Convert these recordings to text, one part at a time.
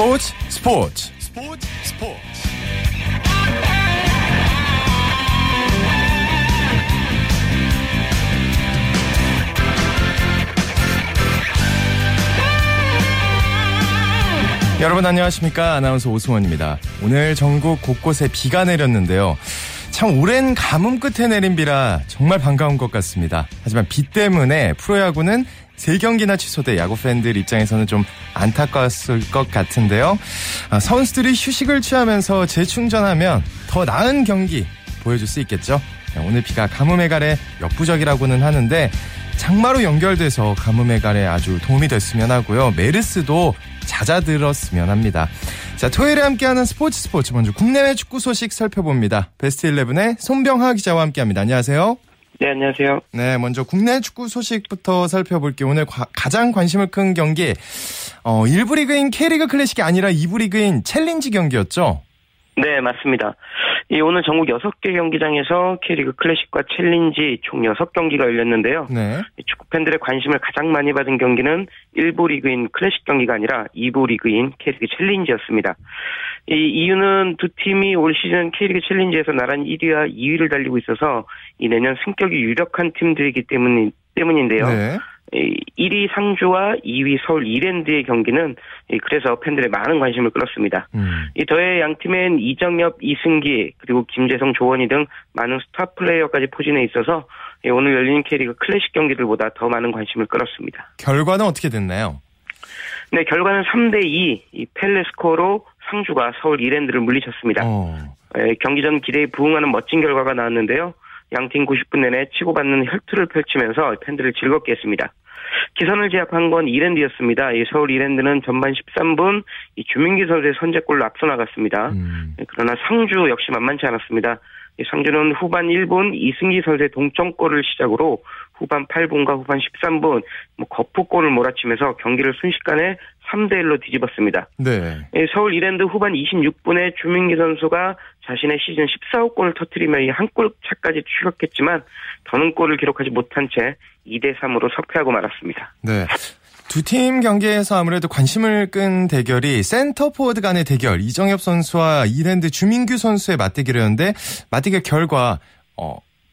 스포츠. 여러분 안녕하십니까? 아나운서 오승원입니다. 오늘 전국 곳곳에 비가 내렸는데요. 참 오랜 가뭄 끝에 내린 비라 정말 반가운 것 같습니다. 하지만 비 때문에 프로야구는 3경기나 취소돼 야구 팬들 입장에서는 좀 안타까웠을 것 같은데요. 선수들이 휴식을 취하면서 재충전하면 더 나은 경기 보여줄 수 있겠죠. 오늘 비가 가뭄에 가래 역부족이라고는 하는데 장마로 연결돼서 가뭄에 가래 아주 도움이 됐으면 하고요. 메르스도 잦아들었으면 합니다. 자, 토요일에 함께하는 스포츠 먼저 국내외 축구 소식 살펴봅니다. 베스트 11의 손병하 기자와 함께합니다. 안녕하세요. 네, 안녕하세요. 네, 먼저 국내 축구 소식부터 살펴볼게요. 오늘 가장 관심을 끈 경기 1부 리그인 K리그 클래식이 아니라 2부 리그인 챌린지 경기였죠? 네, 맞습니다. 오늘 전국 6개 경기장에서 K리그 클래식과 챌린지 총 6경기가 열렸는데요. 네. 축구팬들의 관심을 가장 많이 받은 경기는 1부 리그인 클래식 경기가 아니라 2부 리그인 K리그 챌린지였습니다. 이 이유는 두 팀이 올 시즌 K리그 챌린지에서 나란히 1위와 2위를 달리고 있어서 내년 승격이 유력한 팀들이기 때문인데요. 네. 1위 상주와 2위 서울 이랜드의 경기는 그래서 팬들의 많은 관심을 끌었습니다. 더해 양 팀엔 이정협, 이승기 그리고 김재성, 조원희 등 많은 스타 플레이어까지 포진해 있어서 오늘 열린 K리그 클래식 경기들보다 더 많은 관심을 끌었습니다. 결과는 어떻게 됐나요? 네, 결과는 3대2 펠레스코로 상주가 서울 이랜드를 물리쳤습니다. 경기 전 기대에 부응하는 멋진 결과가 나왔는데요. 양팀 90분 내내 치고받는 혈투를 펼치면서 팬들을 즐겁게 했습니다. 기선을 제압한 건 이랜드였습니다. 서울 이랜드는 전반 13분 주민기 선수의 선제골로 앞서 나갔습니다. 그러나 상주 역시 만만치 않았습니다. 상주는 후반 1분 이승기 선수의 동점골을 시작으로 후반 8분과 후반 13분 거푸골을 몰아치면서 경기를 순식간에 3대1로 뒤집었습니다. 네. 서울 이랜드 후반 26분에 주민기 선수가 자신의 시즌 14호 골을 터뜨리며 한 골 차까지 추격했지만 더는 골을 기록하지 못한 채 2대3으로 석패하고 말았습니다. 네. 두 팀 경기에서 아무래도 관심을 끈 대결이 센터포워드 간의 대결, 이정협 선수와 이랜드 주민규 선수의 맞대결이었는데 맞대결 결과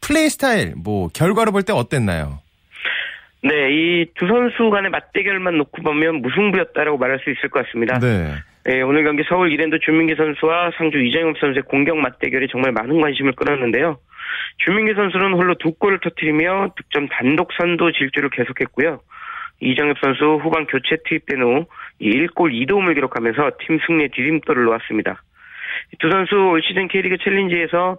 플레이 스타일 결과로 볼 때 어땠나요? 네, 이 두 선수 간의 맞대결만 놓고 보면 무승부였다라고 말할 수 있을 것 같습니다. 네. 네, 오늘 경기 서울 이랜드 주민기 선수와 상주 이정협 선수의 공격 맞대결이 정말 많은 관심을 끌었는데요. 주민기 선수는 홀로 2골을 터뜨리며 득점 단독 선두 질주를 계속했고요. 이정협 선수 후반 교체 투입된 후 1골 2도움을 기록하면서 팀 승리의 디딤돌을 놓았습니다. 두 선수 올 시즌 K리그 챌린지에서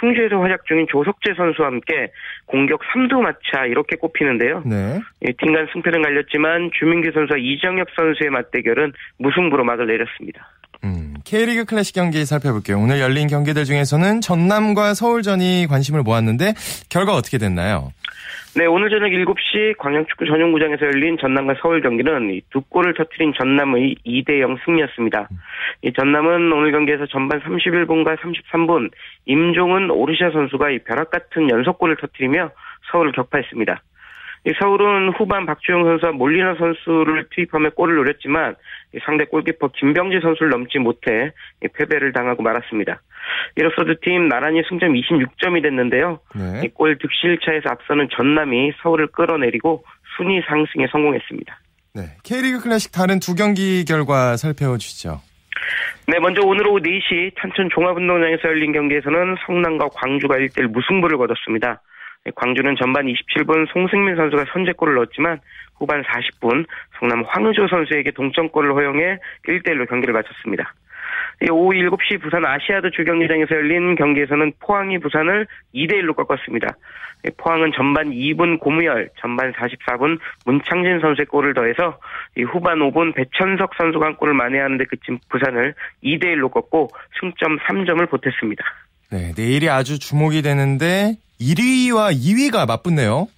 충주에서 활약 중인 조석재 선수와 함께 공격 3두 마차 이렇게 꼽히는데요. 네. 팀 간 승패는 갈렸지만 주민규 선수와 이정협 선수의 맞대결은 무승부로 막을 내렸습니다. K리그 클래식 경기 살펴볼게요. 오늘 열린 경기들 중에서는 전남과 서울전이 관심을 모았는데 결과 어떻게 됐나요? 네, 오늘 저녁 7시 광양축구 전용구장에서 열린 전남과 서울 경기는 2골을 터뜨린 전남의 2대0 승리였습니다. 이 전남은 오늘 경기에서 전반 31분과 33분 임종은 오르샤 선수가 벼락 같은 연속골을 터뜨리며 서울을 격파했습니다. 서울은 후반 박주영 선수와 몰리나 선수를 투입하며 골을 노렸지만 상대 골키퍼 김병지 선수를 넘지 못해 패배를 당하고 말았습니다. 이로써 두 팀 나란히 승점 26점이 됐는데요. 네. 골 득실차에서 앞서는 전남이 서울을 끌어내리고 순위 상승에 성공했습니다. 네, K리그 클래식 다른 두 경기 결과 살펴주시죠. 네, 먼저 오늘 오후 4시 탄천 종합운동장에서 열린 경기에서는 성남과 광주가 1대1 무승부를 거뒀습니다. 광주는 전반 27분 송승민 선수가 선제골을 넣었지만 후반 40분 성남 황의조 선수에게 동점골을 허용해 1대1로 경기를 마쳤습니다. 오후 7시 부산 아시아드 주경기장에서 열린 경기에서는 포항이 부산을 2대1로 꺾었습니다. 포항은 전반 2분 고무열, 전반 44분 문창진 선수의 골을 더해서 후반 5분 배천석 선수가 한 골을 만회하는데 그친 부산을 2대1로 꺾고 승점 3점을 보탰습니다. 네, 내일이 아주 주목이 되는데 1위와 2위가 맞붙네요.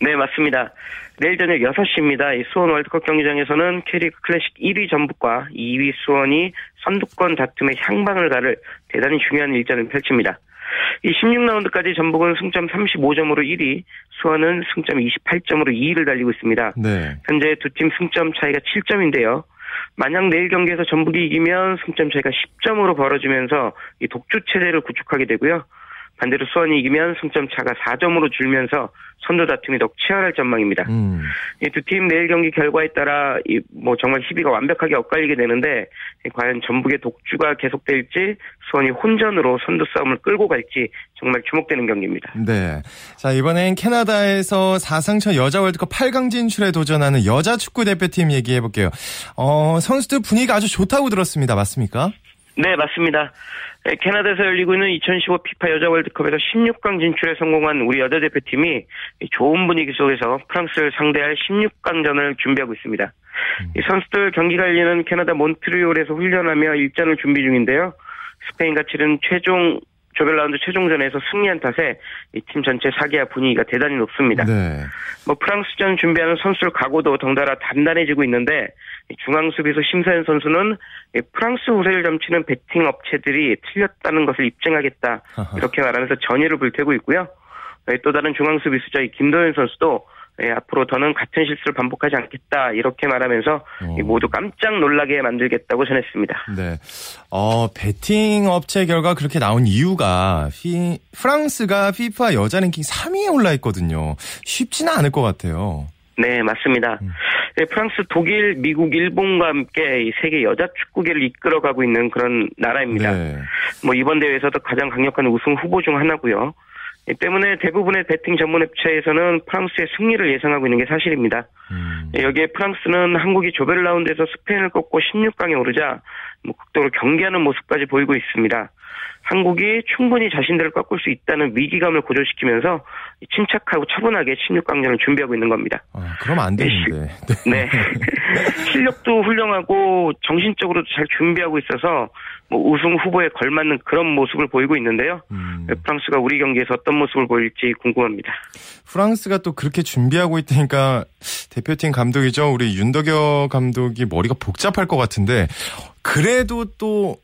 네, 맞습니다. 내일 저녁 6시입니다. 수원 월드컵 경기장에서는 K리그 클래식 1위 전북과 2위 수원이 선두권 다툼의 향방을 가를 대단히 중요한 일전을 펼칩니다. 이 16라운드까지 전북은 승점 35점으로 1위, 수원은 승점 28점으로 2위를 달리고 있습니다. 네. 현재 두 팀 승점 차이가 7점인데요. 만약 내일 경기에서 전북이 이기면 승점 차이가 10점으로 벌어지면서 이 독주 체제를 구축하게 되고요. 반대로 수원이 이기면 승점 차가 4점으로 줄면서 선두 다툼이 더욱 치열할 전망입니다. 이 두 팀 내일 경기 결과에 따라 정말 희비가 완벽하게 엇갈리게 되는데 과연 전북의 독주가 계속될지 수원이 혼전으로 선두 싸움을 끌고 갈지 정말 주목되는 경기입니다. 네. 자, 이번엔 캐나다에서 4상차 여자 월드컵 8강 진출에 도전하는 여자 축구 대표팀 얘기해 볼게요. 선수들 분위기가 아주 좋다고 들었습니다. 맞습니까? 네, 맞습니다. 캐나다에서 열리고 있는 2015 피파 여자 월드컵에서 16강 진출에 성공한 우리 여자 대표팀이 좋은 분위기 속에서 프랑스를 상대할 16강전을 준비하고 있습니다. 이 선수들 경기가 열리는 캐나다 몬트리올에서 훈련하며 일정을 준비 중인데요. 스페인과 치른 조별라운드 최종전에서 승리한 탓에 이 팀 전체 4개와 분위기가 대단히 높습니다. 네. 프랑스전 준비하는 선수들 각오도 덩달아 단단해지고 있는데 중앙수비수 심사현 선수는 프랑스 우세를 점치는 베팅 업체들이 틀렸다는 것을 입증하겠다 이렇게 말하면서 전의를 불태우고 있고요. 또 다른 중앙수비수자 김도현 선수도 앞으로 더는 같은 실수를 반복하지 않겠다 이렇게 말하면서 모두 깜짝 놀라게 만들겠다고 전했습니다. 네, 베팅 업체 결과 그렇게 나온 이유가 프랑스가 FIFA 여자 랭킹 3위에 올라있거든요. 쉽지는 않을 것 같아요. 네, 맞습니다. 프랑스, 독일, 미국, 일본과 함께 이 세계 여자 축구계를 이끌어가고 있는 그런 나라입니다. 네. 이번 대회에서도 가장 강력한 우승 후보 중 하나고요. 때문에 대부분의 베팅 전문 업체에서는 프랑스의 승리를 예상하고 있는 게 사실입니다. 여기에 프랑스는 한국이 조별라운드에서 스페인을 꺾고 16강에 오르자 극도로 경계하는 모습까지 보이고 있습니다. 한국이 충분히 자신들을 꺾을 수 있다는 위기감을 고조시키면서 침착하고 차분하게 16강전을 준비하고 있는 겁니다. 그럼 안 되는데. 네. 실력도 훌륭하고 정신적으로도 잘 준비하고 있어서 우승 후보에 걸맞는 그런 모습을 보이고 있는데요. 프랑스가 우리 경기에서 어떤 모습을 보일지 궁금합니다. 프랑스가 또 그렇게 준비하고 있다니까 대표팀 감독이죠. 우리 윤덕여 감독이 머리가 복잡할 것 같은데 그래도 또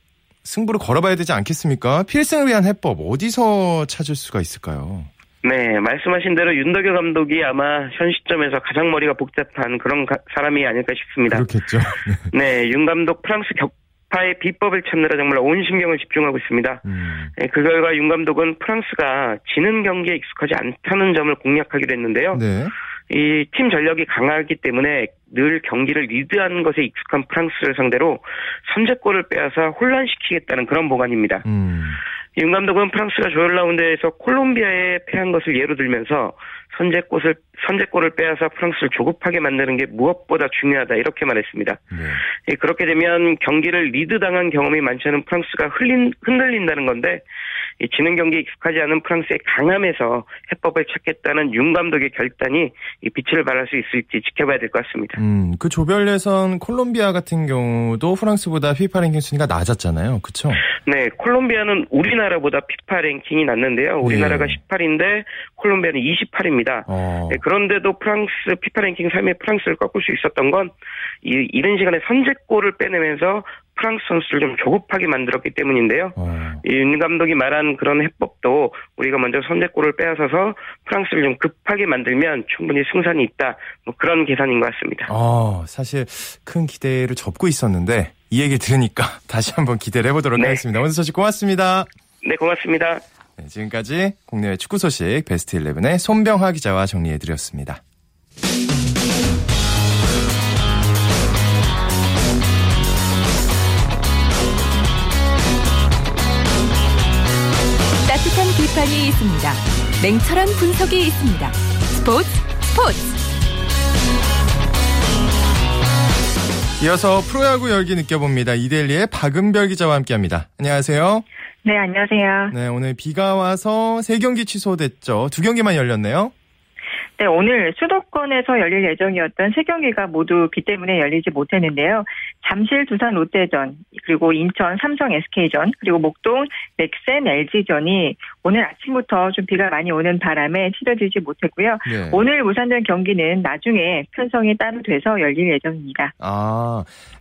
승부를 걸어봐야 되지 않겠습니까? 필승을 위한 해법 어디서 찾을 수가 있을까요? 네, 말씀하신 대로 윤덕여 감독이 아마 현 시점에서 가장 머리가 복잡한 그런 사람이 아닐까 싶습니다. 그렇겠죠. 네, 윤 감독 프랑스 격파의 비법을 찾느라 정말 온 신경을 집중하고 있습니다. 네, 그 결과 윤 감독은 프랑스가 지는 경기에 익숙하지 않다는 점을 공략하기로 했는데요. 네. 이 팀 전력이 강하기 때문에 늘 경기를 리드하는 것에 익숙한 프랑스를 상대로 선제골을 빼앗아 혼란시키겠다는 그런 보관입니다. 윤 감독은 프랑스가 조별라운드에서 콜롬비아에 패한 것을 예로 들면서 선제골을 빼앗아 프랑스를 조급하게 만드는 게 무엇보다 중요하다 이렇게 말했습니다. 네. 그렇게 되면 경기를 리드당한 경험이 많지 않은 프랑스가 흔들린다는 건데 지는 경기에 익숙하지 않은 프랑스의 강함에서 해법을 찾겠다는 윤 감독의 결단이 빛을 발할 수 있을지 지켜봐야 될 것 같습니다. 그 조별 예선 콜롬비아 같은 경우도 프랑스보다 피파 랭킹 순위가 낮았잖아요. 그렇죠? 네. 콜롬비아는 우리나라보다 피파 랭킹이 낮는데요. 우리나라가 네. 18인데 콜롬비아는 28입니다. 네, 그런데도 프랑스 피파 랭킹 3위에 프랑스를 꺾을 수 있었던 건 이른 시간에 선제골을 빼내면서 프랑스 선수를 좀 조급하게 만들었기 때문인데요. 윤 감독이 말한 그런 해법도 우리가 먼저 선제골을 빼앗아서 프랑스를 좀 급하게 만들면 충분히 승산이 있다. 그런 계산인 것 같습니다. 사실 큰 기대를 접고 있었는데 이 얘기를 들으니까 다시 한번 기대를 해보도록 네. 하겠습니다. 오늘 소식 고맙습니다. 네, 고맙습니다. 네, 지금까지 국내외 축구 소식 베스트 11의 손병하 기자와 정리해드렸습니다. 따뜻한 비판이 있습니다. 냉철한 분석이 있습니다. 스포츠. 이어서 프로야구 열기 느껴봅니다. 이데일리의 박은별 기자와 함께합니다. 안녕하세요. 네, 안녕하세요. 네, 오늘 비가 와서 3경기 취소됐죠. 2경기만 열렸네요. 네, 오늘 수도권에서 열릴 예정이었던 3경기가 모두 비 때문에 열리지 못했는데요. 잠실 두산 롯데전, 그리고 인천 삼성 SK전, 그리고 목동 넥센 LG전이 오늘 아침부터 좀 비가 많이 오는 바람에 치러지지 못했고요. 네. 오늘 무산된 경기는 나중에 편성이 따로 돼서 열릴 예정입니다.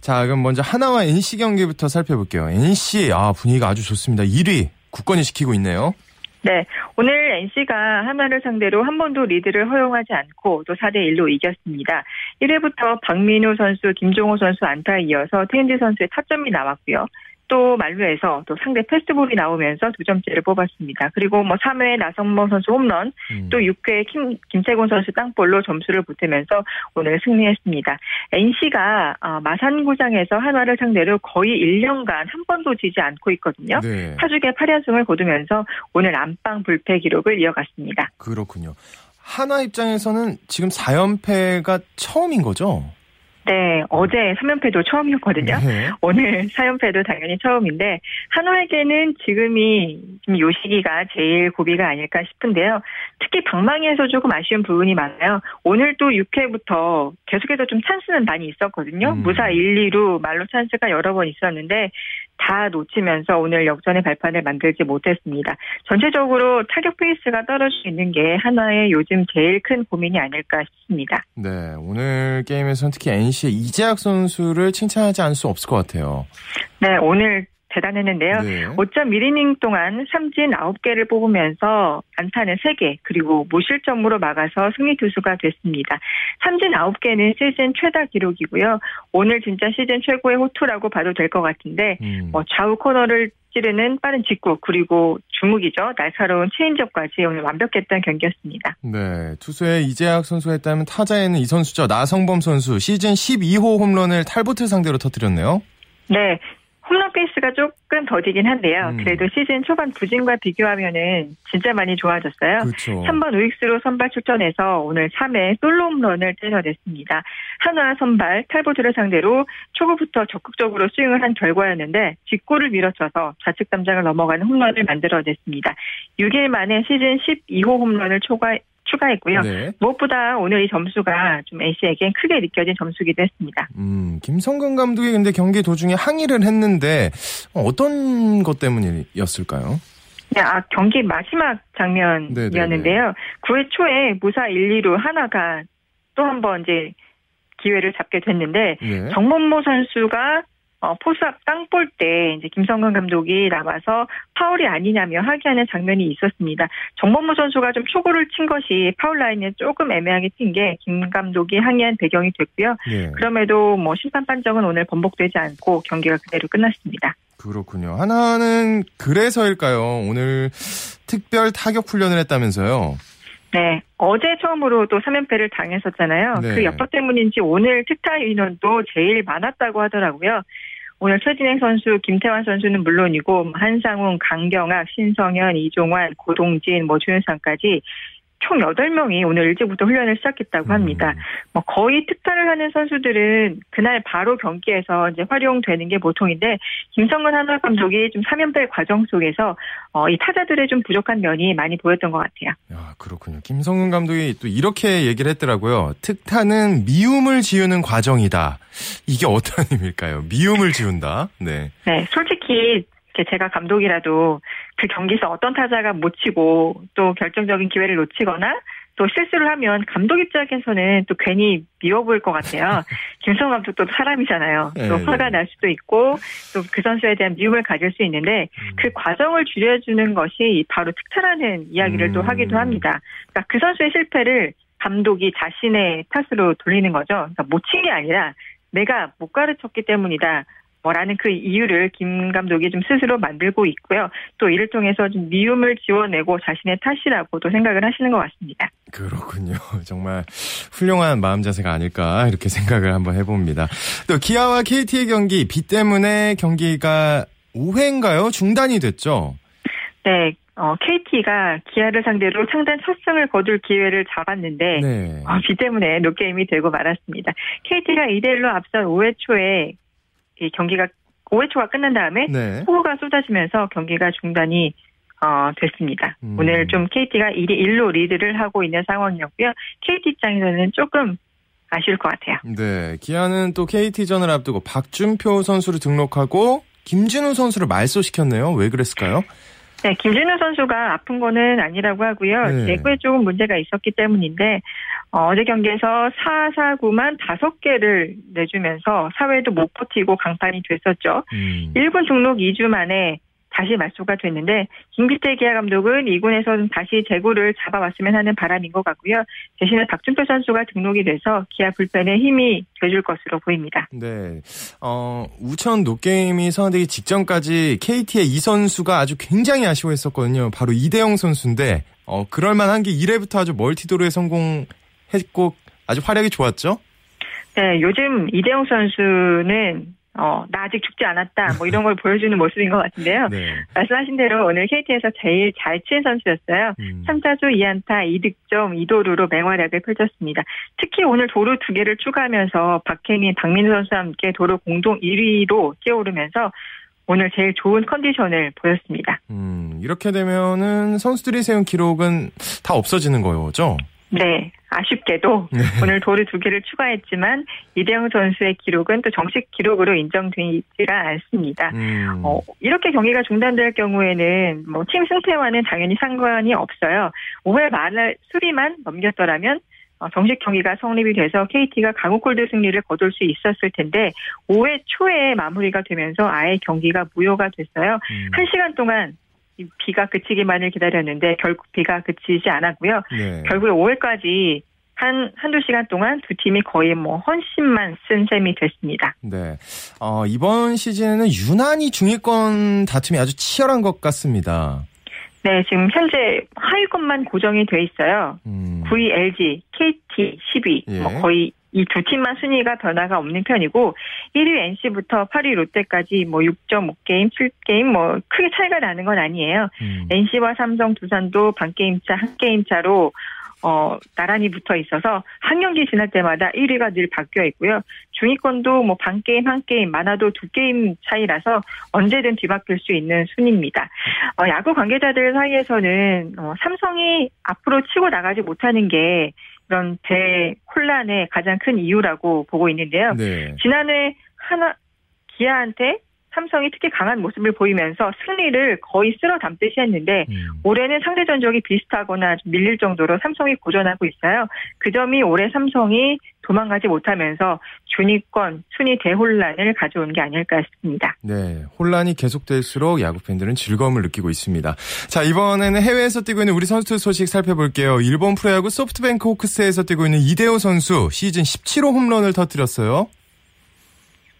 자, 그럼 먼저 하나와 NC 경기부터 살펴볼게요. NC 분위기가 아주 좋습니다. 1위 굳건히 지키고 있네요. 네, 오늘 NC가 한화를 상대로 한 번도 리드를 허용하지 않고 또 4대1로 이겼습니다. 1회부터 박민우 선수, 김종호 선수 안타에 이어서 태인지 선수의 타점이 나왔고요. 또 만루에서 또 상대 패스트볼이 나오면서 2점째를 뽑았습니다. 그리고 3회에 나성범 선수 홈런, 또 6회에 김태곤 선수 땅볼로 점수를 보태면서 오늘 승리했습니다. NC가 마산구장에서 한화를 상대로 거의 1년간 한 번도 지지 않고 있거든요. 네. 타주계 8연승을 거두면서 오늘 안방 불패 기록을 이어갔습니다. 그렇군요. 한화 입장에서는 지금 4연패가 처음인 거죠? 네, 어제 3연패도 처음이었거든요. 네. 오늘 4연패도 당연히 처음인데 한화에게는 지금 요 시기가 제일 고비가 아닐까 싶은데요. 특히 방망이에서 조금 아쉬운 부분이 많아요. 오늘 또 6회부터 계속해서 좀 찬스는 많이 있었거든요. 무사 1, 2루 말로 찬스가 여러 번 있었는데 다 놓치면서 오늘 역전의 발판을 만들지 못했습니다. 전체적으로 타격 페이스가 떨어지는 게 한화의 요즘 제일 큰 고민이 아닐까 싶습니다. 네, 오늘 게임에서는 특히 NC의 이재학 선수를 칭찬하지 않을 수 없을 것 같아요. 네, 오늘 대단했는데요. 네. 5.1이닝 동안 삼진 9개를 뽑으면서 안타는 3개, 그리고 무실점으로 막아서 승리 투수가 됐습니다. 삼진 9개는 시즌 최다 기록이고요. 오늘 진짜 시즌 최고의 호투라고 봐도 될 것 같은데 좌우 코너를 찌르는 빠른 직구, 그리고 주무기죠. 날카로운 체인지업까지 오늘 완벽했던 경기였습니다. 네, 투수의 이재학 선수가 했다면 타자에는 이 선수죠. 나성범 선수 시즌 12호 홈런을 탈보트 상대로 터뜨렸네요. 네. 홈런 페이스가 조금 더디긴 한데요. 그래도 시즌 초반 부진과 비교하면은 진짜 많이 좋아졌어요. 그렇죠. 3번 우익수로 선발 출전해서 오늘 3회 솔로 홈런을 때려냈습니다. 한화 선발 탈보드를 상대로 초구부터 적극적으로 스윙을 한 결과였는데 직구를 밀어쳐서 좌측 담장을 넘어가는 홈런을 만들어냈습니다. 6일 만에 시즌 12호 홈런을 추가했고요. 네. 무엇보다 오늘 이 점수가 좀 NC에겐 크게 느껴진 점수기도 했습니다. 김성근 감독이 근데 경기 도중에 항의를 했는데 어떤 것 때문이었을까요? 네, 경기 마지막 장면이었는데요. 9회 초에 무사 1, 2루 하나가 또 한 번 이제 기회를 잡게 됐는데 네. 정범모 선수가 포수 앞 땅볼 때 이제 김성근 감독이 나와서 파울이 아니냐며 항의하는 장면이 있었습니다. 정범무 선수가 좀 초구를 친 것이 파울 라인에 조금 애매하게 튄 게 김 감독이 항의한 배경이 됐고요. 네. 그럼에도 심판 판정은 오늘 번복되지 않고 경기가 그대로 끝났습니다. 그렇군요. 하나는 그래서일까요? 오늘 특별 타격 훈련을 했다면서요? 네. 어제 처음으로 또 3연패를 당했었잖아요. 네. 그 여파 때문인지 오늘 특타 인원도 제일 많았다고 하더라고요. 오늘 최진행 선수, 김태환 선수는 물론이고 한상훈, 강경학, 신성현, 이종환, 고동진, 조윤상까지 총 8명이 오늘 일찍부터 훈련을 시작했다고 합니다. 거의 특타를 하는 선수들은 그날 바로 경기에서 이제 활용되는 게 보통인데 김성근 한화 감독이 좀 3연패 과정 속에서 이 타자들의 좀 부족한 면이 많이 보였던 것 같아요. 아, 그렇군요. 김성근 감독이 또 이렇게 얘기를 했더라고요. 특타는 미움을 지우는 과정이다. 이게 어떤 의미일까요? 미움을 지운다. 네. 네, 솔직히 제가 감독이라도 그 경기에서 어떤 타자가 못 치고 또 결정적인 기회를 놓치거나 또 실수를 하면 감독 입장에서는 또 괜히 미워 보일 것 같아요. 김성근 감독도 사람이잖아요. 또 화가 날 수도 있고 또 그 선수에 대한 미움을 가질 수 있는데 그 과정을 줄여주는 것이 바로 특타라는 이야기를 또 하기도 합니다. 그러니까 그 선수의 실패를 감독이 자신의 탓으로 돌리는 거죠. 그러니까 못 친 게 아니라 내가 못 가르쳤기 때문이다. 라는 그 이유를 김 감독이 좀 스스로 만들고 있고요. 또 이를 통해서 좀 미움을 지워내고 자신의 탓이라고도 생각을 하시는 것 같습니다. 그렇군요. 정말 훌륭한 마음 자세가 아닐까 이렇게 생각을 한번 해봅니다. 또 기아와 KT의 경기 비 때문에 경기가 5회인가요? 중단이 됐죠? 네. KT가 기아를 상대로 창단 첫 승을 거둘 기회를 잡았는데 네. 비 때문에 노게임이 되고 말았습니다. KT가 2대1로 앞선 5회 초에 이 경기가 5회 초가 끝난 다음에 네. 호우가 쏟아지면서 경기가 중단이 됐습니다. 오늘 좀 KT가 1대1로 리드를 하고 있는 상황이었고요. KT 입장에서는 조금 아쉬울 것 같아요. 네, 기아는 또 KT전을 앞두고 박준표 선수를 등록하고 김진우 선수를 말소시켰네요. 왜 그랬을까요? 네, 김진우 선수가 아픈 거는 아니라고 하고요. 네. 제구에 조금 문제가 있었기 때문인데 어제 경기에서 449만 5개를 내주면서 4회도 못 버티고 강판이 됐었죠. 1군 등록 2주 만에 다시 말소가 됐는데 김기태 기아 감독은 2군에서 다시 제구를 잡아왔으면 하는 바람인 것 같고요. 대신에 박준표 선수가 등록이 돼서 기아 불펜에 힘이 돼줄 것으로 보입니다. 네, 우천 노게임이 선언되기 직전까지 KT의 이 선수가 아주 굉장히 아쉬워했었거든요. 바로 이대용 선수인데 그럴만한 게 1회부터 아주 멀티도루에 성공했고 아주 활약이 좋았죠? 네, 요즘 이대용 선수는 나 아직 죽지 않았다 뭐 이런 걸 보여주는 모습인 것 같은데요. 네. 말씀하신 대로 오늘 KT에서 제일 잘 친 선수였어요. 3타수 2안타 2득점 2도루로 맹활약을 펼쳤습니다. 특히 오늘 도루 2개를 추가하면서 박혜민, 박민우 선수와 함께 도루 공동 1위로 뛰어오르면서 오늘 제일 좋은 컨디션을 보였습니다. 이렇게 되면은 선수들이 세운 기록은 다 없어지는 거죠? 네. 아쉽게도 네. 오늘 도루 2개를 추가했지만 이대용 선수의 기록은 또 정식 기록으로 인정되지라 않습니다. 이렇게 경기가 중단될 경우에는 뭐 팀 승패와는 당연히 상관이 없어요. 5회 말 수비만 넘겼더라면 정식 경기가 성립이 돼서 KT가 강호골드 승리를 거둘 수 있었을 텐데 5회 초에 마무리가 되면서 아예 경기가 무효가 됐어요. 1시간 동안 비가 그치기만을 기다렸는데 결국 비가 그치지 않았고요. 네. 결국에 5회까지 한두 시간 동안 두 팀이 거의 헌신만 쓴 셈이 됐습니다. 네, 이번 시즌에는 유난히 중위권 다툼이 아주 치열한 것 같습니다. 네, 지금 현재 하위권만 고정이 돼 있어요. 9위 LG, KT, 10위 예. 거의 이 두 팀만 순위가 변화가 없는 편이고 1위 NC부터 8위 롯데까지 6.5게임, 7게임 크게 차이가 나는 건 아니에요. NC와 삼성, 두산도 반게임차, 한게임차로 나란히 붙어 있어서 한 경기 지날 때마다 1위가 늘 바뀌어 있고요. 중위권도 반게임, 한게임, 많아도 2게임 차이라서 언제든 뒤바뀔 수 있는 순위입니다. 야구 관계자들 사이에서는 삼성이 앞으로 치고 나가지 못하는 게 이런 대혼란의 가장 큰 이유라고 보고 있는데요. 네. 지난해 기아한테 삼성이 특히 강한 모습을 보이면서 승리를 거의 쓸어 담듯이 했는데 올해는 상대 전적이 비슷하거나 밀릴 정도로 삼성이 고전하고 있어요. 그 점이 올해 삼성이 도망가지 못하면서 중위권 순위 대혼란을 가져온 게 아닐까 싶습니다. 네, 혼란이 계속될수록 야구팬들은 즐거움을 느끼고 있습니다. 자, 이번에는 해외에서 뛰고 있는 우리 선수들 소식 살펴볼게요. 일본 프로야구 소프트뱅크 호크스에서 뛰고 있는 이대호 선수 시즌 17호 홈런을 터뜨렸어요.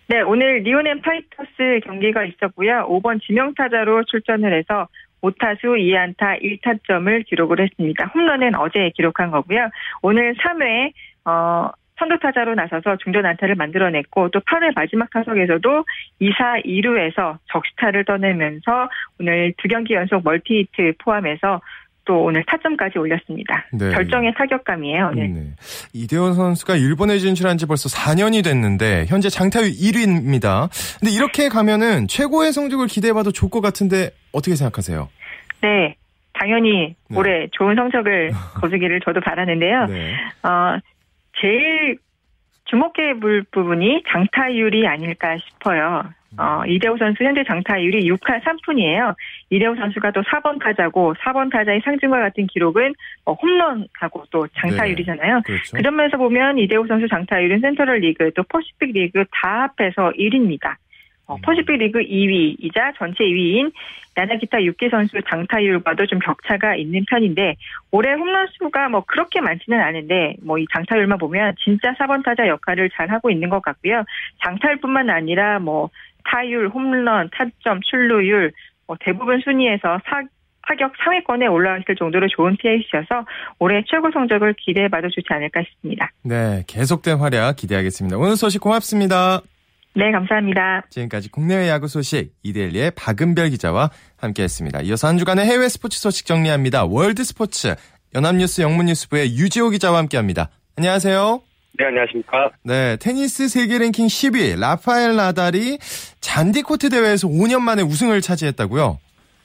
네, 오늘 리오넨 파이터스 경기가 있었고요. 5번 지명타자로 출전을 해서 5타수 2안타 1타점을 기록을 했습니다. 홈런은 어제 기록한 거고요. 오늘 3회 선두타자로 나서서 중전 안타를 만들어냈고 또 8회 마지막 타석에서도 2사 2루에서 적시타를 떠내면서 오늘 2경기 연속 멀티히트 포함해서 또 오늘 타점까지 올렸습니다. 네. 결정의 타격감이에요. 네. 네. 이대호 선수가 일본에 진출한 지 벌써 4년이 됐는데 현재 장타율 1위입니다. 근데 이렇게 가면은 최고의 성적을 기대해봐도 좋을 것 같은데 어떻게 생각하세요? 네, 당연히 네. 올해 좋은 성적을 거두기를 저도 바라는데요. 네. 제일 주목해 볼 부분이 장타율이 아닐까 싶어요. 이대호 선수 현재 장타율이 6할 3푼이에요. 이대호 선수가 또 4번 타자고 4번 타자의 상징과 같은 기록은 홈런하고 또 장타율이잖아요. 네, 그렇죠. 그 점에서 보면 이대호 선수 장타율은 센트럴 리그 또 퍼시픽 리그 다 합해서 1위입니다. 퍼시픽 리그 2위이자 전체 2위인 야나기타 6기 선수 장타율과도 좀 격차가 있는 편인데 올해 홈런 수가 그렇게 많지는 않은데 이 장타율만 보면 진짜 4번 타자 역할을 잘 하고 있는 것 같고요. 장타율뿐만 아니라 타율, 홈런, 타점, 출루율 대부분 순위에서 타격 상위권에 올라와 있을 정도로 좋은 페이스여서 올해 최고 성적을 기대해봐도 좋지 않을까 싶습니다. 네, 계속된 활약 기대하겠습니다. 오늘 소식 고맙습니다. 네, 감사합니다. 지금까지 국내외 야구 소식 이데일리의 박은별 기자와 함께했습니다. 이어서 한 주간의 해외 스포츠 소식 정리합니다. 월드 스포츠 연합뉴스 영문뉴스부의 유지호 기자와 함께합니다. 안녕하세요. 네, 안녕하십니까. 네, 테니스 세계 랭킹 10위 라파엘 나달이 잔디코트 대회에서 5년 만에 우승을 차지했다고요?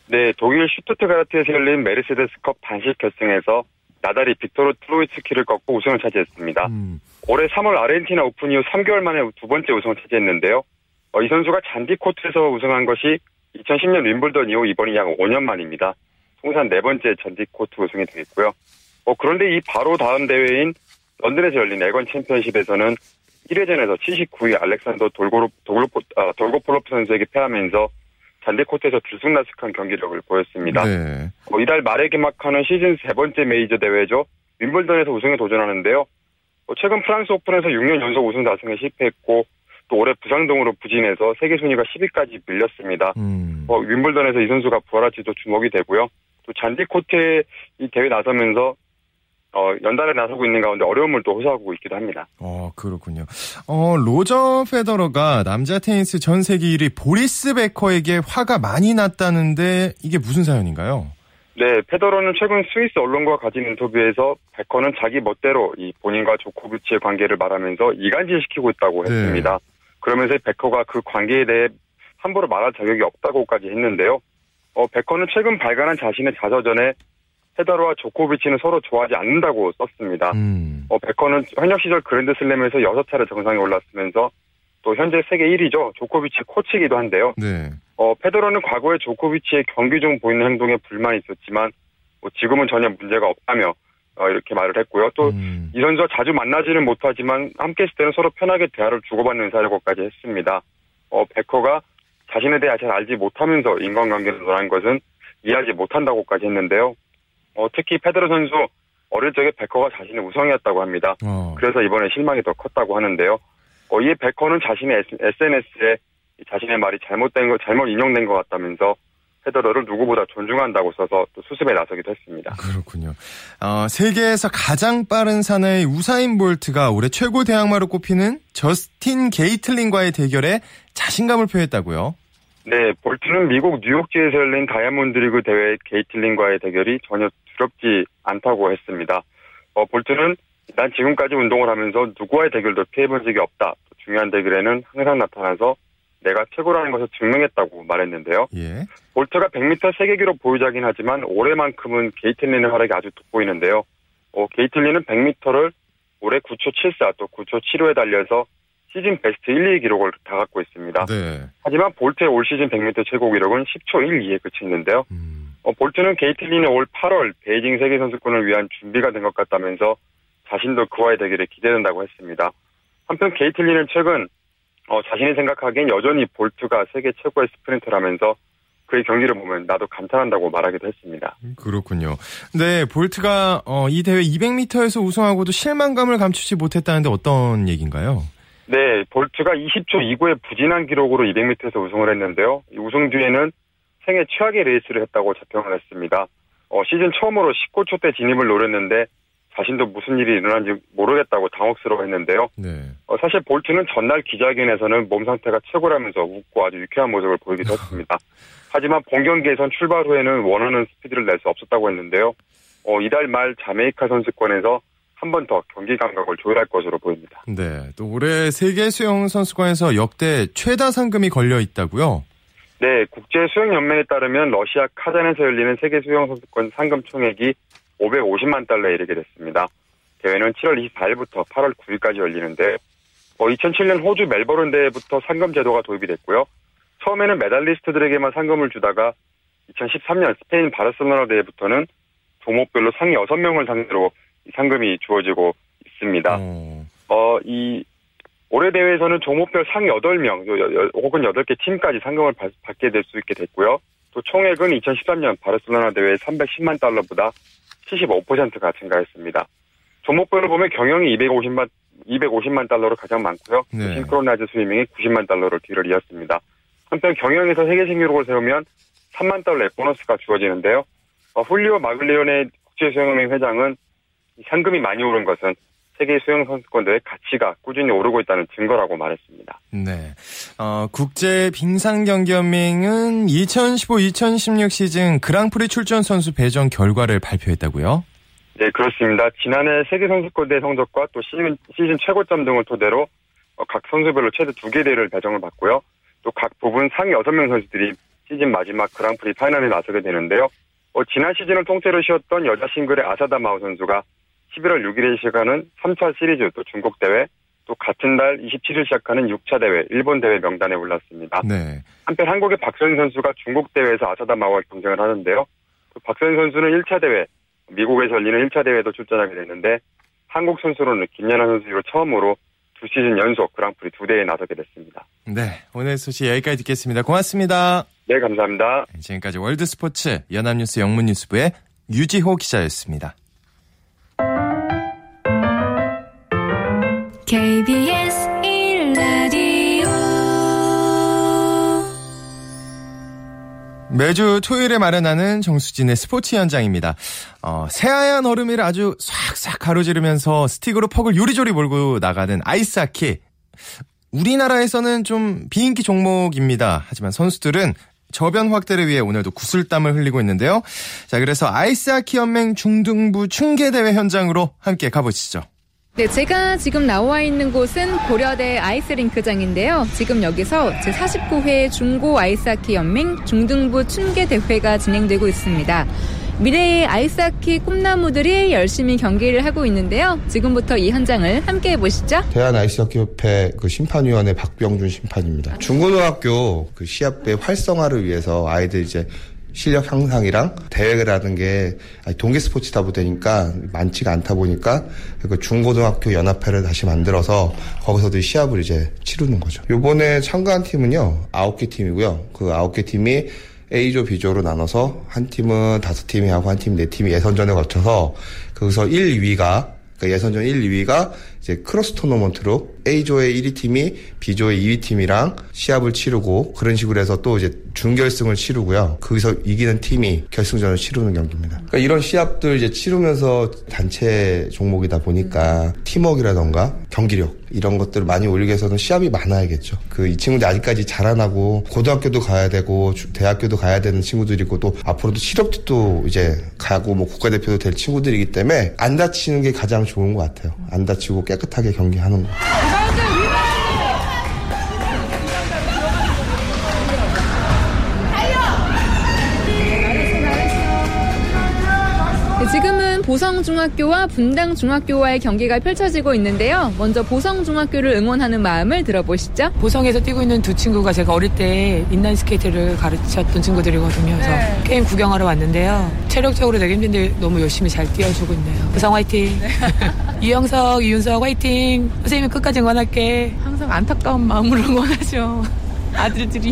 네, 독일 슈투트가르트에서 열린 메르세데스컵 단식 결승에서 나달이 빅토르 트로이츠키를 꺾고 우승을 차지했습니다. 올해 3월 아르헨티나 오픈 이후 3개월 만에 두 번째 우승을 차지했는데요. 이 선수가 잔디코트에서 우승한 것이 2010년 윈블던 이후 이번이 약 5년 만입니다. 통산 네 번째 잔디코트 우승이 되겠고요. 그런데 이 바로 다음 대회인 런던에서 열린 에건 챔피언십에서는 1회전에서 79위 알렉산더 돌고폴로프 선수에게 패하면서 반대 코트에서 들쑥날쑥한 경기력을 보였습니다. 네. 이달 말에 개막하는 시즌 세 번째 메이저 대회죠. 윈블던에서 우승에 도전하는데요. 최근 프랑스 오픈에서 6년 연속 우승 달성에 실패했고 또 올해 부상 등으로 부진해서 세계 순위가 10위까지 밀렸습니다. 윈블던에서 이 선수가 부활할지도 주목이 되고요. 또 잔디 코트에 이 대회 나서면서 연달아 나서고 있는 가운데 어려움을 또 호소하고 있기도 합니다. 그렇군요. 로저 페더러가 남자 테니스 전 세계 1위 보리스 베커에게 화가 많이 났다는데 이게 무슨 사연인가요? 네, 페더러는 최근 스위스 언론과 가진 인터뷰에서 베커는 자기 멋대로 이 본인과 조코비치의 관계를 말하면서 이간질시키고 있다고 했습니다. 네. 그러면서 베커가 그 관계에 대해 함부로 말할 자격이 없다고까지 했는데요. 베커는 최근 발간한 자신의 자서전에 페더러와 조코비치는 서로 좋아하지 않는다고 썼습니다. 베커는 현역 시절 그랜드슬램에서 6차례 정상에 올랐으면서 또 현재 세계 1위죠. 조코비치의 코치이기도 한데요. 네. 페더러는 과거에 조코비치의 경기 중 보이는 행동에 불만이 있었지만 지금은 전혀 문제가 없다며 이렇게 말을 했고요. 또 이 선수와 자주 만나지는 못하지만 함께 있을 때는 서로 편하게 대화를 주고받는 사이라고까지 했습니다. 베커가 자신에 대해 잘 알지 못하면서 인간관계를 논한 것은 이해하지 못한다고까지 했는데요. 특히 페더러 선수 어릴 적에 베커가 자신의 우상이었다고 합니다. 그래서 이번에 실망이 더 컸다고 하는데요. 이에 베커는 자신의 SNS에 자신의 말이 잘못 인용된 것 같다면서 페더러를 누구보다 존중한다고 써서 또 수습에 나서기도 했습니다. 그렇군요. 세계에서 가장 빠른 사나이 우사인 볼트가 올해 최고 대항마로 꼽히는 저스틴 게이틀린과의 대결에 자신감을 표했다고요? 네, 볼트는 미국 뉴욕주에서 열린 다이아몬드 리그 대회 게이틀린과의 대결이 전혀 두렵지 않다고 했습니다. 볼트는 난 지금까지 운동을 하면서 누구와의 대결도 피해본 적이 없다. 중요한 대결에는 항상 나타나서 내가 최고라는 것을 증명했다고 말했는데요. 예. 볼트가 100m 세계 기록 보유자긴 하지만 올해만큼은 게이틀린의 활약이 아주 돋보이는데요. 게이틀린은 100m를 올해 9초 74 또 9초 75에 달려서 시즌 베스트 1, 2위 기록을 다 갖고 있습니다. 네. 하지만 볼트의 올 시즌 100m 최고 기록은 10초 1, 2에 그치는데요. 볼트는 게이틀린의 올 8월 베이징 세계선수권을 위한 준비가 된 것 같다면서 자신도 그와의 대결에 기대된다고 했습니다. 한편 게이틀린은 최근 자신이 생각하기엔 여전히 볼트가 세계 최고의 스프린터라면서 그의 경기를 보면 나도 감탄한다고 말하기도 했습니다. 그렇군요. 네, 볼트가 이 대회 200m에서 우승하고도 실망감을 감추지 못했다는데 어떤 얘기인가요? 네, 볼트가 20초 2구의 부진한 기록으로 200m에서 우승을 했는데요. 이 우승 뒤에는 생애 최악의 레이스를 했다고 자평을 했습니다. 시즌 처음으로 19초 대 진입을 노렸는데 자신도 무슨 일이 일어난지 모르겠다고 당혹스러워했는데요. 네. 사실 볼트는 전날 기자회견에서는 몸 상태가 최고라면서 웃고 아주 유쾌한 모습을 보이기도 했습니다. 하지만 본 경기에선 출발 후에는 원하는 스피드를 낼 수 없었다고 했는데요. 이달 말 자메이카 선수권에서 한 번 더 경기 감각을 조율할 것으로 보입니다. 네, 또 올해 세계 수영 선수권에서 역대 최다 상금이 걸려 있다고요? 네, 국제 수영 연맹에 따르면 러시아 카잔에서 열리는 세계 수영 선수권 상금 총액이 550만 달러에 이르게 됐습니다. 대회는 7월 24일부터 8월 9일까지 열리는데 2007년 호주 멜버른 대회부터 상금 제도가 도입이 됐고요. 처음에는 메달리스트들에게만 상금을 주다가 2013년 스페인 바르셀로나 대회부터는 종목별로 상위 6명을 상대로 상금이 주어지고 있습니다. 이 올해 대회에서는 종목별 상위 8명 혹은 8개 팀까지 상금을 받게 될 수 있게 됐고요. 또 총액은 2013년 바르셀로나 대회 310만 달러보다 75%가 증가했습니다. 종목별로 보면 경영이 250만 달러로 가장 많고요. 네. 싱크로나이즈 스위밍이 90만 달러로 뒤를 이었습니다. 한편 경영에서 세계 신기록을 세우면 3만 달러의 보너스가 주어지는데요. 훌리오 마글리온의 국제수영연맹 회장은 상금이 많이 오른 것은 세계 수영 선수권대회 가치가 꾸준히 오르고 있다는 증거라고 말했습니다. 네, 국제 빙상 경기 연맹은 2015-2016 시즌 그랑프리 출전 선수 배정 결과를 발표했다고요? 네, 그렇습니다. 지난해 세계 선수권대회 성적과 또 시즌 최고점 등을 토대로 각 선수별로 최대 2개 대회를 배정을 받고요. 또 각 부분 상위 6명 선수들이 시즌 마지막 그랑프리 파이널에 나서게 되는데요. 지난 시즌을 통째로 쉬었던 여자 싱글의 아사다 마오 선수가 11월 6일에 시작하는 3차 시리즈 또 중국 대회 또 같은 달 27일 시작하는 6차 대회 일본 대회 명단에 올랐습니다. 네. 한편 한국의 박서연 선수가 중국 대회에서 아사다 마오와 경쟁을 하는데요. 박서연 선수는 1차 대회 미국에서 열리는 1차 대회에도 출전하게 됐는데 한국 선수로는 김연아 선수 이후 처음으로 2시즌 연속 그랑프리 2대회에 나서게 됐습니다. 네, 오늘 소식 여기까지 듣겠습니다. 고맙습니다. 네, 감사합니다. 지금까지 월드스포츠 연합뉴스 영문뉴스부의 유지호 기자였습니다. KBS 1라디오 매주 토요일에 마련하는 정수진의 스포츠 현장입니다. 새하얀 얼음을 아주 싹싹 가로지르면서 스틱으로 퍽을 요리조리 몰고 나가는 아이스하키. 우리나라에서는 좀 비인기 종목입니다. 하지만 선수들은 저변 확대를 위해 오늘도 구슬땀을 흘리고 있는데요. 자, 그래서 아이스하키 연맹 중등부 중계대회 현장으로 함께 가보시죠. 네, 제가 지금 나와 있는 곳은 고려대 아이스링크장인데요. 지금 여기서 제49회 중고 아이스하키 연맹 중등부 춘계대회가 진행되고 있습니다. 미래의 아이스하키 꿈나무들이 열심히 경기를 하고 있는데요. 지금부터 이 현장을 함께 해보시죠. 대한아이스하키협회 심판위원회 박병준 심판입니다. 중고등학교 시합의 활성화를 위해서 아이들 실력 향상이랑 대회라는 게 동계 스포츠다 보니까 많지가 않다 보니까 중고등학교 연합회를 다시 만들어서 거기서도 시합을 치르는 거죠. 요번에 참가한 팀은요, 9개 팀이고요. 그 9개 팀이 A조, B조로 나눠서 한 팀은 5팀이 하고 한 팀 4팀이 예선전에 거쳐서 거기서 예선전 1, 2위가 크로스 토너먼트로 A조의 1위 팀이 B조의 2위 팀이랑 시합을 치르고 그런 식으로 해서 또 준결승을 치르고요. 거기서 이기는 팀이 결승전을 치르는 경기입니다. 그러니까 이런 시합들 치르면서 단체 종목이다 보니까 팀워크라던가 경기력 이런 것들을 많이 올리기 위해서는 시합이 많아야겠죠. 이 친구들 아직까지 잘 안 하고 고등학교도 가야 되고 대학교도 가야 되는 친구들이고 또 앞으로도 실업도 또 가고 국가대표도 될 친구들이기 때문에 안 다치는 게 가장 좋은 것 같아요. 안 다치고 깨끗하게 경기하는 거. 지금은 보성중학교와 분당중학교와의 경기가 펼쳐지고 있는데요. 먼저 보성중학교를 응원하는 마음을 들어보시죠. 보성에서 뛰고 있는 두 친구가 제가 어릴 때 인라인스케이트를 가르쳤던 친구들이거든요. 그래서 게임 구경하러 왔는데요. 체력적으로 되게 힘든데 너무 열심히 잘 뛰어주고 있네요. 보성 화이팅! 네. 이영석, 이윤석 화이팅! 선생님이 끝까지 응원할게. 항상 안타까운 마음으로 응원하죠. 아들들이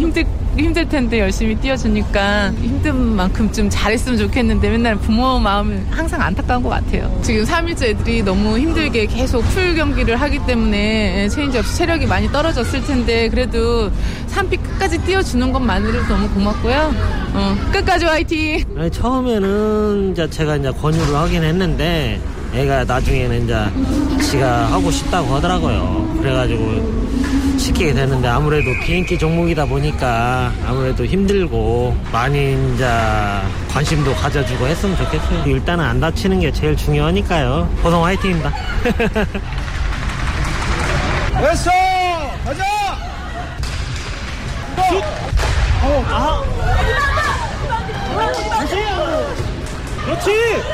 힘들 텐데 열심히 뛰어주니까 힘든 만큼 좀 잘했으면 좋겠는데 맨날 부모 마음은 항상 안타까운 것 같아요. 지금 3일째 애들이 너무 힘들게 계속 풀 경기를 하기 때문에 체인지 없이 체력이 많이 떨어졌을 텐데 그래도 3피 끝까지 뛰어주는 것만으로도 너무 고맙고요. 끝까지 화이팅! 아니, 처음에는 제가 권유를 하긴 했는데 애가 나중에는 지가 하고 싶다고 하더라고요. 그래가지고 시키게 되는데 아무래도 비인기 종목이다 보니까 아무래도 힘들고 많이 관심도 가져주고 했으면 좋겠어요. 일단은 안 다치는 게 제일 중요하니까요. 보성 화이팅입니다. 됐어! 가자! 또!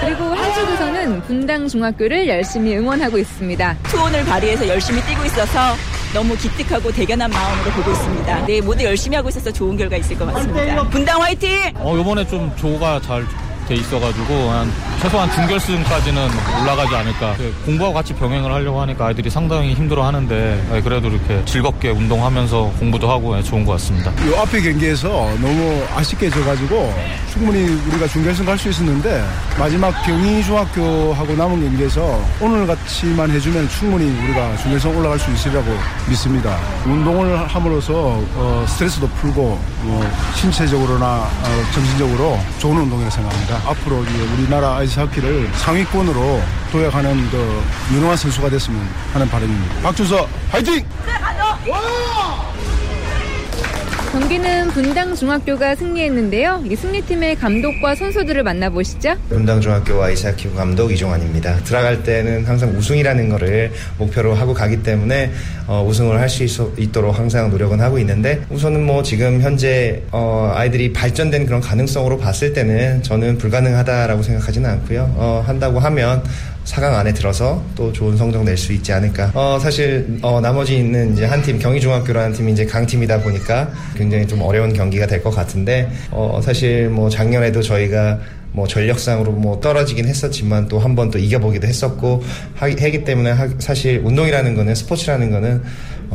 그리고 한주구서는 분당중학교를 열심히 응원하고 있습니다. 투혼을 발휘해서 열심히 뛰고 있어서 너무 기특하고 대견한 마음으로 보고 있습니다. 네, 모두 열심히 하고 있어서 좋은 결과 있을 것 같습니다. 분당 화이팅! 이번에 좀 조가 잘 돼 있어가지고 최소한 준결승까지는 올라가지 않을까. 공부하고 같이 병행을 하려고 하니까 아이들이 상당히 힘들어하는데 그래도 이렇게 즐겁게 운동하면서 공부도 하고 좋은 것 같습니다. 이 앞에 경기에서 너무 아쉽게 져가지고 충분히 우리가 준결승 갈 수 있었는데 마지막 경희중학교하고 남은 경기에서 오늘같이만 해주면 충분히 우리가 준결승 올라갈 수 있으리라고 믿습니다. 운동을 함으로써 스트레스도 풀고 신체적으로나 정신적으로 좋은 운동이라고 생각합니다. 앞으로 우리나라 아이스하키를 상위권으로 도약하는 유능한 선수가 됐으면 하는 바람입니다. 박준서 화이팅! 경기는 분당중학교가 승리했는데요. 이 승리팀의 감독과 선수들을 만나보시죠. 분당중학교 아이스하키 감독 이종환입니다. 들어갈 때는 항상 우승이라는 거를 목표로 하고 가기 때문에 우승을 할 수 있도록 항상 노력은 하고 있는데 우선은 지금 현재 아이들이 발전된 그런 가능성으로 봤을 때는 저는 불가능하다라고 생각하지는 않고요. 한다고 하면 4강 안에 들어서 또 좋은 성적 낼 수 있지 않을까. 사실 나머지 있는 한 팀 경희중학교라는 팀이 강팀이다 보니까 굉장히 좀 어려운 경기가 될 것 같은데 사실 작년에도 저희가 전력상으로 떨어지긴 했었지만 또 한 번 또 이겨보기도 했었고 하기 때문에 사실 운동이라는 거는 스포츠라는 거는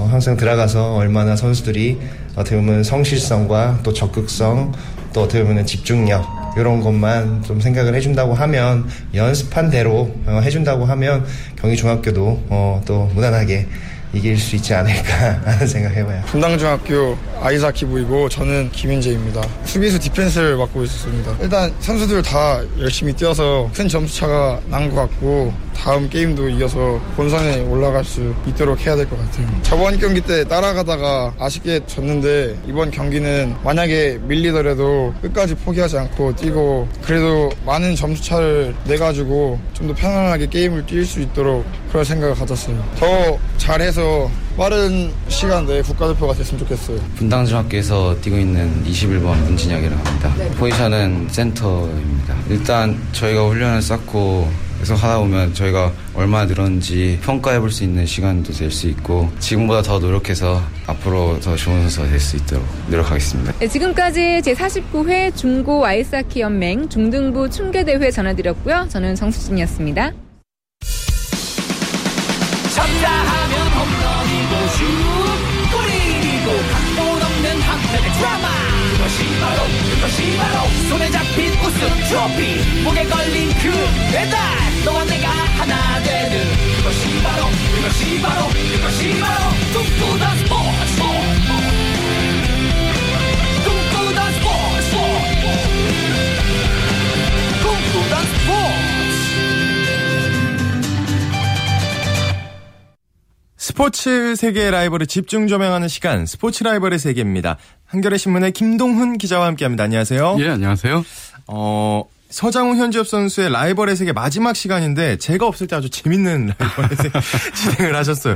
항상 들어가서 얼마나 선수들이 어떻게 보면 성실성과 또 적극성 또 어떻게 보면 집중력 이런 것만 좀 생각을 해준다고 하면 연습한 대로 해준다고 하면 경희중학교도 또 무난하게 이길 수 있지 않을까 하는 생각해봐요. 분당중학교 아이사키 부이고 저는 김인재입니다. 수비수 디펜스를 맡고 있었습니다. 일단 선수들 다 열심히 뛰어서 큰 점수차가 난 것 같고 다음 게임도 이어서 본선에 올라갈 수 있도록 해야 될 것 같아요. 저번 경기 때 따라가다가 아쉽게 졌는데 이번 경기는 만약에 밀리더라도 끝까지 포기하지 않고 뛰고 그래도 많은 점수차를 내가지고 좀 더 편안하게 게임을 뛸 수 있도록 그럴 생각을 가졌어요. 더 잘해서 빠른 시간 내에 국가대표가 됐으면 좋겠어요. 분당중학교에서 뛰고 있는 21번 문진혁이라고 합니다. 네. 포지션은 센터입니다. 일단 저희가 훈련을 쌓고 계속 하다 보면 저희가 얼마나 늘었는지 평가해볼 수 있는 시간도 될 수 있고 지금보다 더 노력해서 앞으로 더 좋은 선수가 될 수 있도록 노력하겠습니다. 네, 지금까지 제49회 중고 아이스하키 연맹 중등부 춘계대회 전해드렸고요. 저는 정수진이었습니다. 잡자 하면 홈런이고 슛 골이고 각본 없는 한편의 드라마 그것이 바로 손에 잡힌 우승 트로피 목에 걸린 그 배달 너와 내가 하나 되는 그것이 바로 꿈꾸던 스포츠 스포츠 세계의 라이벌을 집중 조명하는 시간, 스포츠 라이벌의 세계입니다. 한겨레신문의 김동훈 기자와 함께합니다. 안녕하세요. 예, 안녕하세요. 서장훈 현지엽 선수의 라이벌의 세계 마지막 시간인데 제가 없을 때 아주 재밌는 라이벌의 세계 진행을 하셨어요.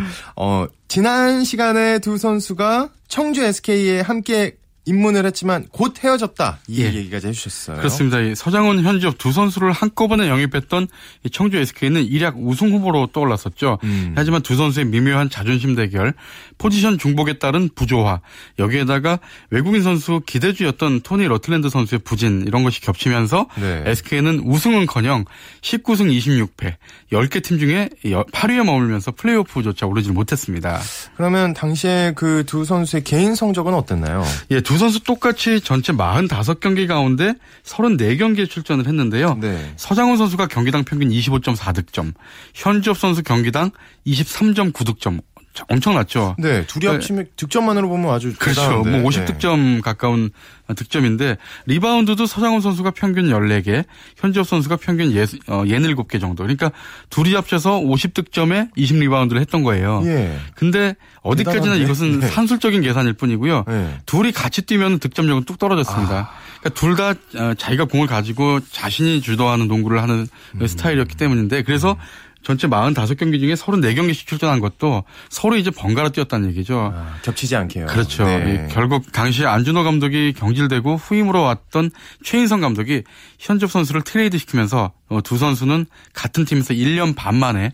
지난 시간에 두 선수가 청주 SK에 함께 입문을 했지만 곧 헤어졌다 이 얘기까지 해주셨어요. 그렇습니다. 이 서장훈, 현지엽 두 선수를 한꺼번에 영입했던 이 청주 SK는 일약 우승 후보로 떠올랐었죠. 하지만 두 선수의 미묘한 자존심 대결, 포지션 중복에 따른 부조화, 여기에다가 외국인 선수 기대주였던 토니 러틀랜드 선수의 부진 이런 것이 겹치면서 네. SK는 우승은커녕 19승 26패 10개 팀 중에 8위에 머물면서 플레이오프조차 오르지 못했습니다. 그러면 당시에 그 두 선수의 개인 성적은 어땠나요? 예, 두 선수 똑같이 전체 45경기 가운데 34경기에 출전을 했는데요. 네. 서장훈 선수가 경기당 평균 25.4득점, 현지엽 선수 경기당 23.9득점. 엄청났죠. 네, 둘이 합치면 득점만으로 보면 아주 그렇죠. 대단한데. 뭐 50득점 네. 가까운 득점인데 리바운드도 서장훈 선수가 평균 14개, 현지엽 선수가 평균 67개 정도. 그러니까 둘이 합쳐서 50득점에 20리바운드를 했던 거예요. 예. 근데 어디까지나 대단한데? 이것은 네. 산술적인 계산일 뿐이고요. 네. 둘이 같이 뛰면 득점력은 뚝 떨어졌습니다. 그러니까 둘 다 자기가 공을 가지고 자신이 주도하는 농구를 하는 스타일이었기 때문인데 그래서 전체 45경기 중에 34경기씩 출전한 것도 서로 이제 번갈아 뛰었다는 얘기죠. 아, 겹치지 않게요. 그렇죠. 네. 결국 당시 안준호 감독이 경질되고 후임으로 왔던 최인성 감독이 현지엽 선수를 트레이드시키면서 두 선수는 같은 팀에서 1년 반 만에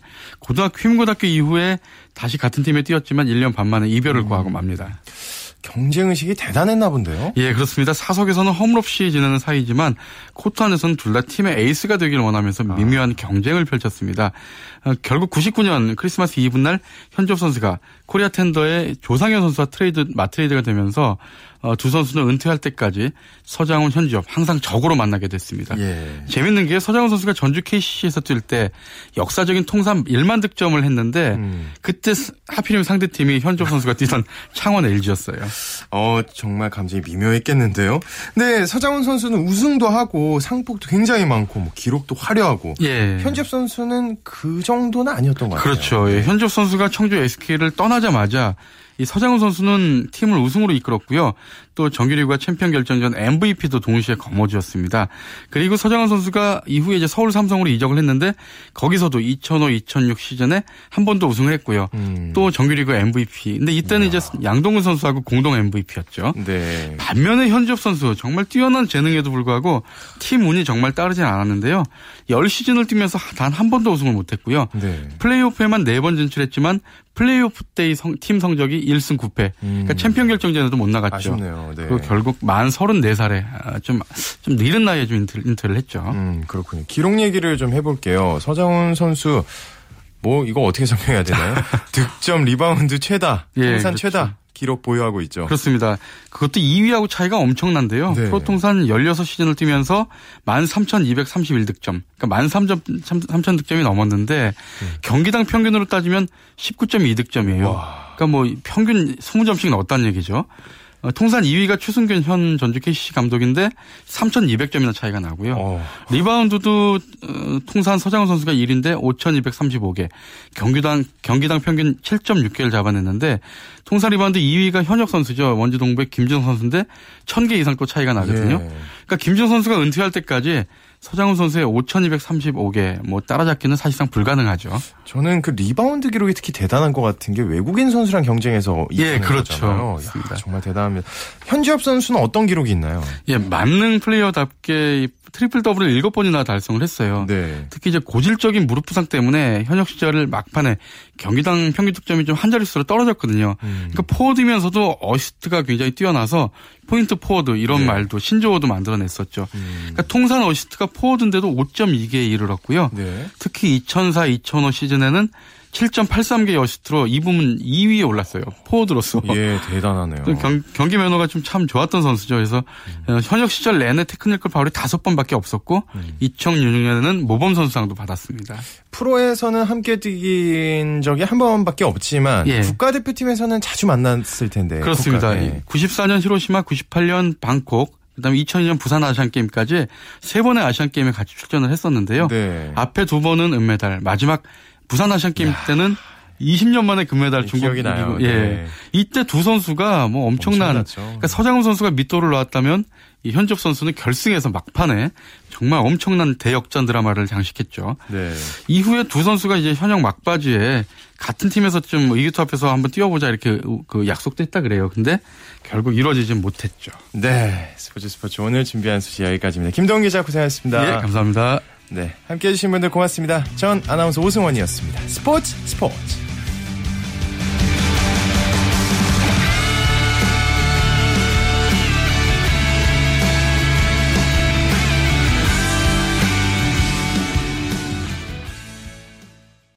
휘문고등학교 이후에 다시 같은 팀에 뛰었지만 1년 반 만에 이별을 구하고 맙니다. 경쟁의식이 대단했나 본데요. 예, 그렇습니다. 사석에서는 허물없이 지내는 사이지만 코트 안에서는 둘 다 팀의 에이스가 되길 원하면서 미묘한 경쟁을 펼쳤습니다. 결국 99년 크리스마스 이브 날 현지엽 선수가 코리아 텐더의 조상현 선수와 맞트레이드가 되면서 두 선수는 은퇴할 때까지 서장훈, 현지엽 항상 적으로 만나게 됐습니다. 예. 재밌는 게 서장훈 선수가 전주 KCC에서 뛸 때 역사적인 통산 1만 득점을 했는데 그때 하필이면 상대팀이 현지엽 선수가 뛰던 창원 LG였어요. 정말 감정이 미묘했겠는데요. 네, 서장훈 선수는 우승도 하고 상복도 굉장히 많고 뭐 기록도 화려하고 예. 현지엽 선수는 그 정도는 아니었던 것 같아요. 그렇죠. 예. 현지엽 선수가 청주 SK를 떠나자마자 이 서장훈 선수는 팀을 우승으로 이끌었고요. 또 정규리그와 챔피언 결정전 MVP도 동시에 거머쥐었습니다. 그리고 서장훈 선수가 이후에 이제 서울 삼성으로 이적을 했는데 거기서도 2005-2006 시즌에 한 번 더 우승을 했고요. 또 정규리그 MVP. 근데 이때는 이제 양동근 선수하고 공동 MVP였죠. 네. 반면에 현지엽 선수 정말 뛰어난 재능에도 불구하고 팀 운이 정말 따르진 않았는데요. 10시즌을 뛰면서 단 한 번도 우승을 못했고요. 네. 플레이오프에만 4번 진출했지만 플레이오프 때의 팀 성적이 1승 9패. 그러니까 챔피언 결정전에도 못 나갔죠. 아쉽네요. 네. 그리고 결국 만 34살에 좀 이른 나이에 좀 은퇴를 했죠. 그렇군요. 기록 얘기를 좀 해볼게요. 서장훈 선수 뭐 이거 어떻게 설명해야 되나요? 득점, 리바운드 최다, 통산 최다 기록 보유하고 있죠. 그렇습니다. 그것도 2위하고 차이가 엄청난데요. 네. 프로통산 16시즌을 뛰면서 13,231득점, 그러니까 13,000득점이 넘었는데 경기당 평균으로 따지면 19.2득점이에요. 와. 그러니까 뭐 평균 20점씩 넣었다는 얘기죠. 통산 2위가 최승균 현 전주 KCC 감독인데 3,200점이나 차이가 나고요. 리바운드도 통산 서장훈 선수가 1위인데 5,235개. 경기당 평균 7.6개를 잡아냈는데 통산 리바운드 2위가 현역 선수죠. 원주 동백 김진우 선수인데 1,000개 이상 또 차이가 나거든요. 예. 그러니까 김진우 선수가 은퇴할 때까지 서장훈 선수의 5,235개 뭐 따라잡기는 사실상 불가능하죠. 저는 그 리바운드 기록이 특히 대단한 것 같은 게 외국인 선수랑 경쟁해서 예, 그렇죠. 야, 정말 대단합니다. 현지엽 선수는 어떤 기록이 있나요? 예, 만능 플레이어답게 트리플 더블을 7번이나 달성을 했어요. 네. 특히 이제 고질적인 무릎 부상 때문에 현역 시절을 막판에 경기당 평균 득점이 좀 한 자릿수로 떨어졌거든요. 그러니까 포워드면서도 어시스트가 굉장히 뛰어나서 포인트 포워드 이런 네. 말도 신조어도 만들어냈었죠. 그러니까 통산 어시스트가 포워드인데도 5.2개에 이르렀고요. 네. 특히 2004-2005 시즌에는 7.83개의 어시스트로 이 부문 2위에 올랐어요. 포워드로서. 예, 대단하네요. 경기 매너가 좀 참 좋았던 선수죠. 그래서 현역 시절 내내 테크니컬 파울이 5번밖에 없었고 2006년에는 모범 선수상도 받았습니다. 프로에서는 함께 뛴 적이 한 번밖에 없지만 예. 국가대표팀에서는 자주 만났을 텐데. 그렇습니다. 예. 94년 히로시마, 98년 방콕. 그다음에 2002년 부산 아시안게임까지 3번의 아시안게임에 같이 출전을 했었는데요. 네. 앞에 2번은 은메달, 마지막 부산 아시안게임 때는 20년 만에 금메달 중국이 나요. 예, 네. 이때 두 선수가 뭐 엄청난. 그러니까 서장훈 선수가 밑도를 놓았다면 이 현지엽 선수는 결승에서 막판에 정말 엄청난 대역전 드라마를 장식했죠. 네. 이후에 두 선수가 이제 현역 막바지에 같은 팀에서 좀 의기투합해서 한번 뛰어보자 이렇게 그 약속도 했다 그래요. 근데 결국 이루어지진 못했죠. 네, 스포츠 오늘 준비한 소식 여기까지입니다. 김동훈 기자 고생하셨습니다. 네, 감사합니다. 네, 함께해 주신 분들 고맙습니다. 전 아나운서 오승원이었습니다. 스포츠.